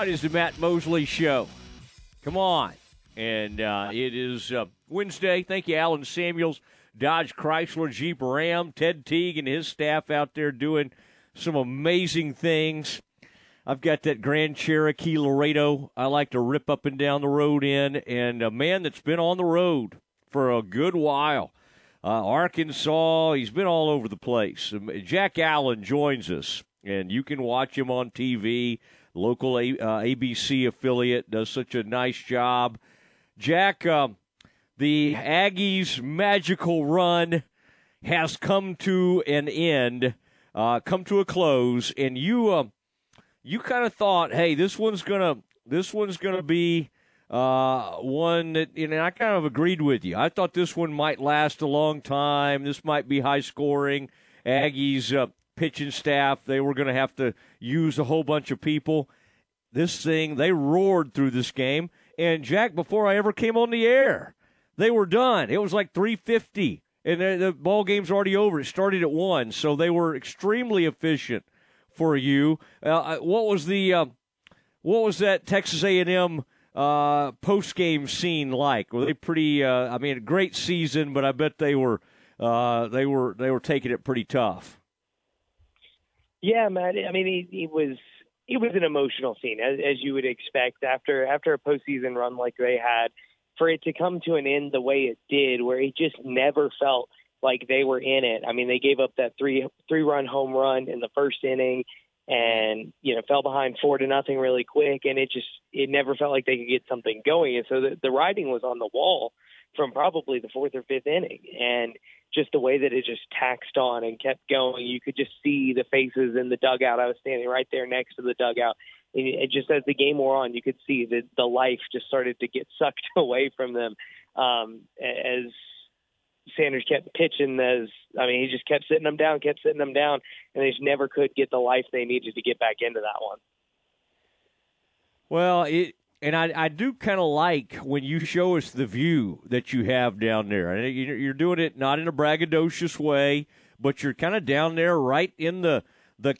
It is the Matt Mosley Show. Come on. And it is Wednesday. Thank you, Alan Samuels, Dodge Chrysler, Jeep Ram, Ted Teague and his staff out there doing some amazing things. I've got that Grand Cherokee Laredo I like to rip up and down the road in, and a man that's been on the road for a good while. Arkansas, he's been all over the place. Jack Allen joins us, and you can watch him on TV. Local ABC affiliate does such a nice job. Jack, the Aggies' magical run has come to an end, come to a close, and you kind of thought, hey, this one's gonna be one that, you know, I kind of agreed with you. I thought this one might last a long time. This might be high scoring. Aggies pitching staff, they were going to have to use a whole bunch of people. This thing, they roared through this game. And Jack, before I ever came on the air, they were done. It was like 3:50, and the ball game's already over. It started at 1, so they were extremely efficient for you. What was that Texas A&M post-game scene like? Were they pretty? I mean, a great season, but I bet they were taking it pretty tough. Yeah, Matt. I mean, it was an emotional scene, as you would expect after a postseason run like they had. For it to come to an end the way it did, where it just never felt like they were in it. I mean, they gave up that three-run home run in the first inning, and, you know, fell behind 4-0 really quick, and it never felt like they could get something going. And so the writing was on the wall from probably the fourth or fifth inning, and just the way that it just taxed on and kept going, you could just see the faces in the dugout. I was standing right there next to the dugout, and it just, as the game wore on, you could see that the life just started to get sucked away from them as Sanders kept pitching. He just kept sitting them down, and they just never could get the life they needed to get back into that one. Well, I do kind of like when you show us the view that you have down there. And you're doing it not in a braggadocious way, but you're kind of down there right in the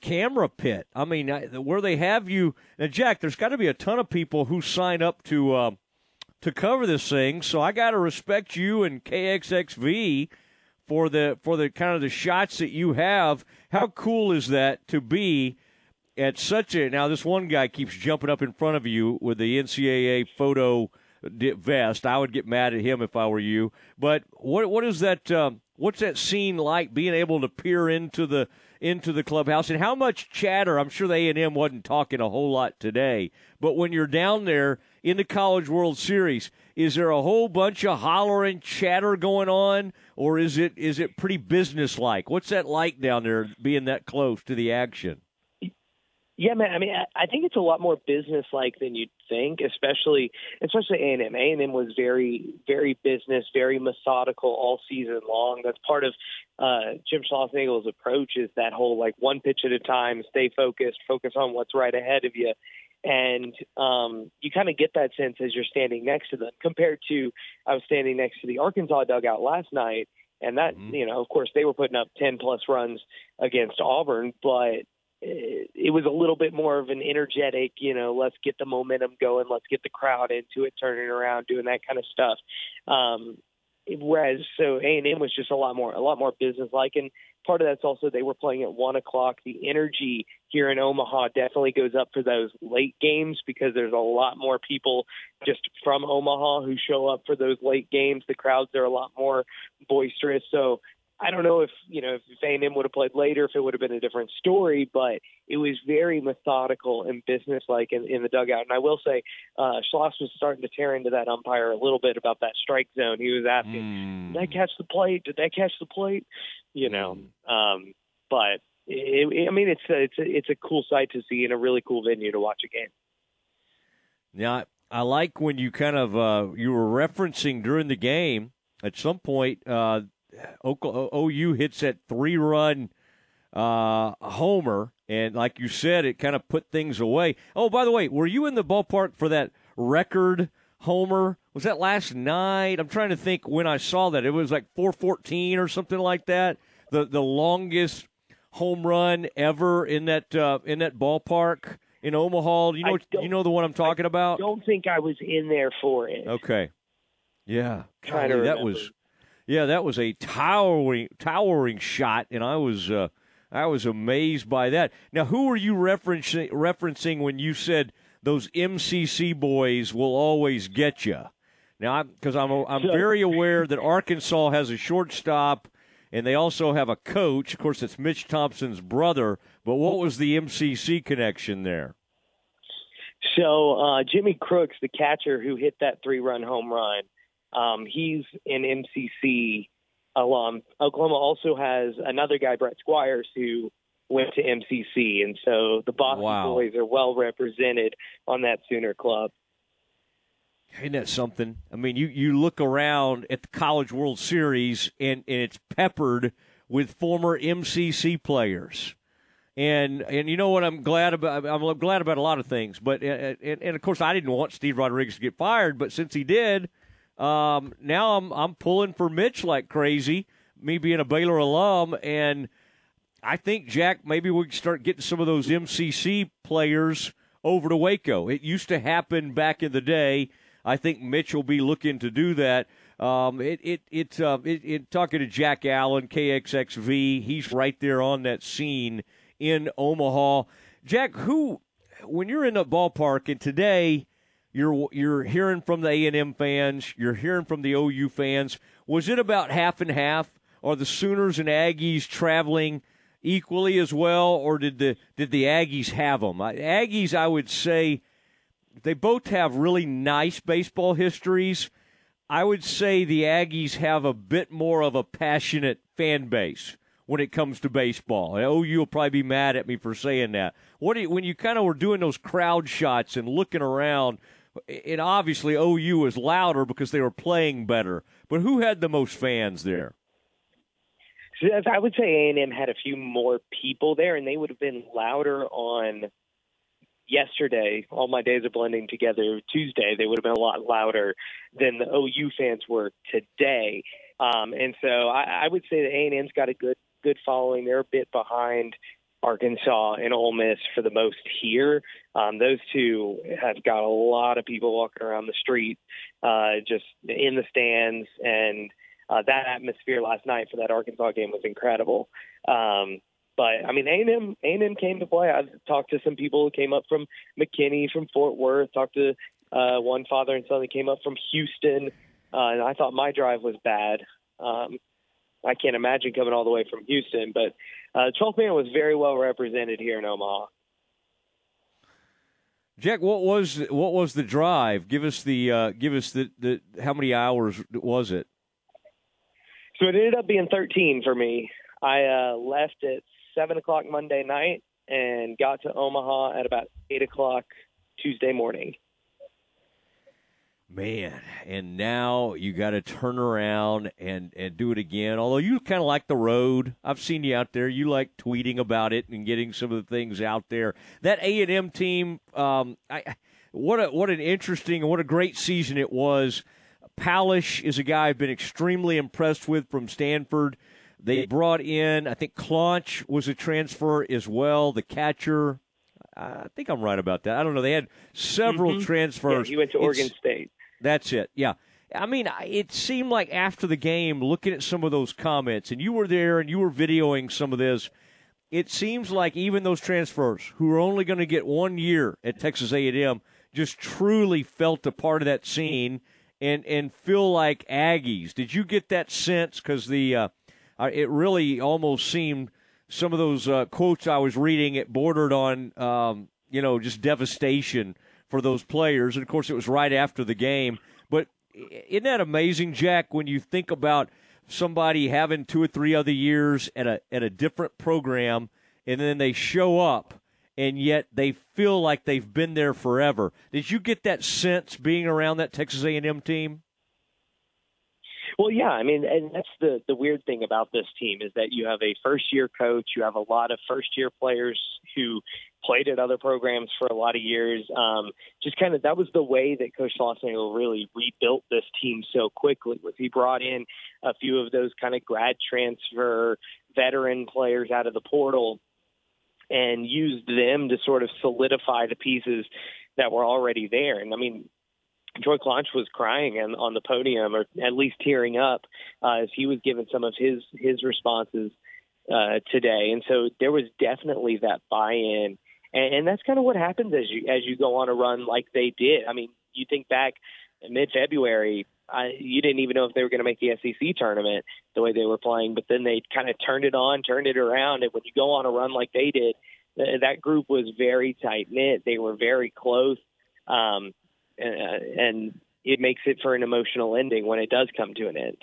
camera pit. I mean, where they have you. Now, Jack, there's got to be a ton of people who sign up to cover this thing, so I got to respect you and KXXV for the kind of the shots that you have. How cool is that to be at such a? Now this one guy keeps jumping up in front of you with the NCAA photo vest. I would get mad at him if I were you. But what is that? What's that scene like? Being able to peer into the clubhouse, and how much chatter? I'm sure the A&M wasn't talking a whole lot today, but when you're down there in the College World Series, is there a whole bunch of hollering chatter going on, or is it pretty businesslike? What's that like down there, being that close to the action? Yeah, man. I mean, I think it's a lot more businesslike than you'd think, especially A&M. A&M was very, very business, very methodical all season long. That's part of Jim Schlossnagel's approach, is that whole like one pitch at a time, stay focused, focus on what's right ahead of you. And you kind of get that sense as you're standing next to them, compared to I was standing next to the Arkansas dugout last night, and that, you know, of course they were putting up 10+ runs against Auburn, but it was a little bit more of an energetic, you know, let's get the momentum going, let's get the crowd into it, turning around, doing that kind of stuff. Whereas, so A&M was just a lot more businesslike, and part of that's also they were playing at 1:00. The energy here in Omaha definitely goes up for those late games, because there's a lot more people just from Omaha who show up for those late games. The crowds are a lot more boisterous, so I don't know if A&M would have played later, if it would have been a different story, but it was very methodical and businesslike in the dugout. And I will say, Schloss was starting to tear into that umpire a little bit about that strike zone. He was asking, did I catch the plate? Did I catch the plate? You know, but it's a cool sight to see, and a really cool venue to watch a game. Yeah. I like when you kind of, you were referencing during the game at some point, OU hits that 3-run homer, and like you said, it kind of put things away. Oh, by the way, were you in the ballpark for that record homer? Was that last night? I'm trying to think when I saw that. It was like 4:14 or something like that. The longest home run ever in that ballpark. in Omaha? You know the one I'm talking about? I don't think I was in there for it. Okay. Yeah. That was a towering shot, and I was amazed by that. Now, who were you referencing when you said those MCC boys will always get you? Now, because I'm very aware that Arkansas has a shortstop, and they also have a coach. Of course, it's Mitch Thompson's brother. But what was the MCC connection there? So Jimmy Crooks, the catcher who hit that 3-run home run, he's an MCC alum. Oklahoma also has another guy, Brett Squires, who went to MCC. And so the Boston boys are well represented on that Sooner club. Isn't that something? I mean, you look around at the College World Series, and it's peppered with former MCC players. And you know what I'm glad about? I'm glad about a lot of things. But and of course, I didn't want Steve Rodriguez to get fired, but since he did, now I'm pulling for Mitch like crazy, me being a Baylor alum. And I think, Jack, maybe we can start getting some of those MCC players over to Waco. It used to happen back in the day. I think Mitch will be looking to do that. Talking to Jack Allen, KXXV, he's right there on that scene in Omaha. Jack, when you're in the ballpark, and today you're hearing from the A&M fans, you're hearing from the OU fans, was it about half and half? Are the Sooners and Aggies traveling equally as well, or did the Aggies have them? Aggies, I would say, they both have really nice baseball histories. I would say the Aggies have a bit more of a passionate fan base when it comes to baseball. OU will probably be mad at me for saying that. When you kind of were doing those crowd shots and looking around, and obviously OU was louder because they were playing better, but who had the most fans there? So I would say A&M had a few more people there, and they would have been louder on – yesterday, all my days are blending together. Tuesday, they would have been a lot louder than the OU fans were today. And so I would say that A&M's got a good following. They're a bit behind Arkansas and Ole Miss for the most here. Those two have got a lot of people walking around the street, just in the stands. And that atmosphere last night for that Arkansas game was incredible. But, I mean, A&M came to play. I've talked to some people who came up from McKinney, from Fort Worth, talked to one father and son that came up from Houston, and I thought my drive was bad. I can't imagine coming all the way from Houston, but the 12th man was very well represented here in Omaha. Jack, what was the drive? Give us the how many hours was it? So it ended up being 13 for me. I left at 7 o'clock Monday night and got to Omaha at about 8 o'clock Tuesday morning. Man, and now you got to turn around and do it again, although you kind of like the road. I've seen you out there. You like tweeting about it and getting some of the things out there. That A&M team, what an interesting and what a great season it was. Palish is a guy I've been extremely impressed with from Stanford. They brought in, I think Claunch was a transfer as well, the catcher. I think I'm right about that. I don't know. They had several transfers. Yeah, he went to Oregon State. That's it, yeah. I mean, it seemed like after the game, looking at some of those comments, and you were there and you were videoing some of this, it seems like even those transfers who are only going to get 1 year at Texas A&M just truly felt a part of that scene and feel like Aggies. Did you get that sense? Because the it really almost seemed some of those quotes I was reading, it bordered on, just devastation for those players. And, of course, it was right after the game. But isn't that amazing, Jack, when you think about somebody having 2 or 3 other years at a different program, and then they show up, and yet they feel like they've been there forever. Did you get that sense being around that Texas A&M team? Well, yeah, I mean, and that's the weird thing about this team is that you have a first-year coach. You have a lot of first-year players who played at other programs for a lot of years. Just kind of that was the way that Coach Lossnagel really rebuilt this team so quickly, was he brought in a few of those kind of grad transfer veteran players out of the portal and used them to sort of solidify the pieces that were already there. And I mean, Joy Clonch was crying on the podium, or at least tearing up, as he was giving some of his responses today. And so there was definitely that buy-in. And that's kind of what happens as you go on a run like they did. I mean, you think back mid-February, you didn't even know if they were going to make the SEC tournament the way they were playing, but then they kind of turned it around. And when you go on a run like they did, that group was very tight-knit. They were very close. And it makes it for an emotional ending when it does come to an end.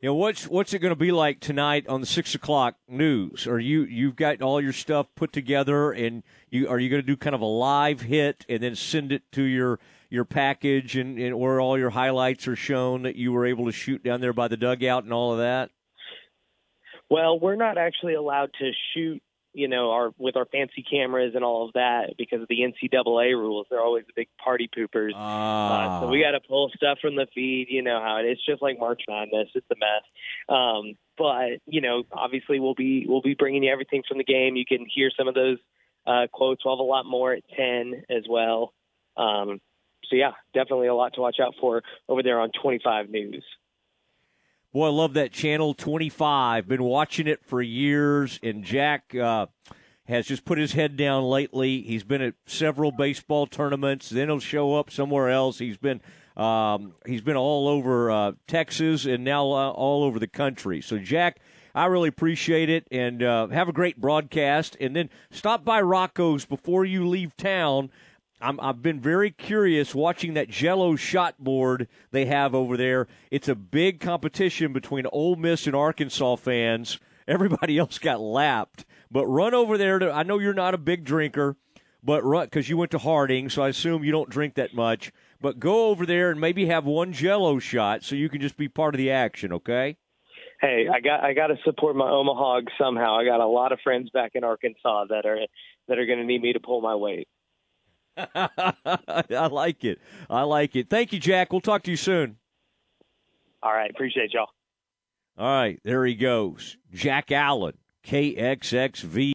You know, what's it going to be like tonight on the 6 o'clock news? Are you've got all your stuff put together, and are you going to do kind of a live hit and then send it to your package and where all your highlights are shown that you were able to shoot down there by the dugout and all of that? Well, we're not actually allowed to shoot, you know, with our fancy cameras and all of that because of the NCAA rules. They're always the big party poopers. So we got to pull stuff from the feed. You know how it is. It's just like March Madness. It's a mess. But, you know, obviously we'll be bringing you everything from the game. You can hear some of those quotes. We'll have a lot more at 10 as well. So, yeah, definitely a lot to watch out for over there on 25 News. Boy, I love that channel, 25. Been watching it for years, and Jack has just put his head down lately. He's been at several baseball tournaments. Then he'll show up somewhere else. He's been all over Texas and now all over the country. So, Jack, I really appreciate it, and have a great broadcast. And then stop by Rocco's before you leave town. I've been very curious watching that Jell-O shot board they have over there. It's a big competition between Ole Miss and Arkansas fans. Everybody else got lapped. But run over there. I know you're not a big drinker, but run, because you went to Harding, so I assume you don't drink that much. But go over there and maybe have one Jell-O shot so you can just be part of the action, okay? Hey, I got to support my Omaha somehow. I got a lot of friends back in Arkansas that are going to need me to pull my weight. I like it. Thank you, Jack. We'll talk to you soon. All right. Appreciate y'all. All right. There he goes. Jack Allen, KXXV.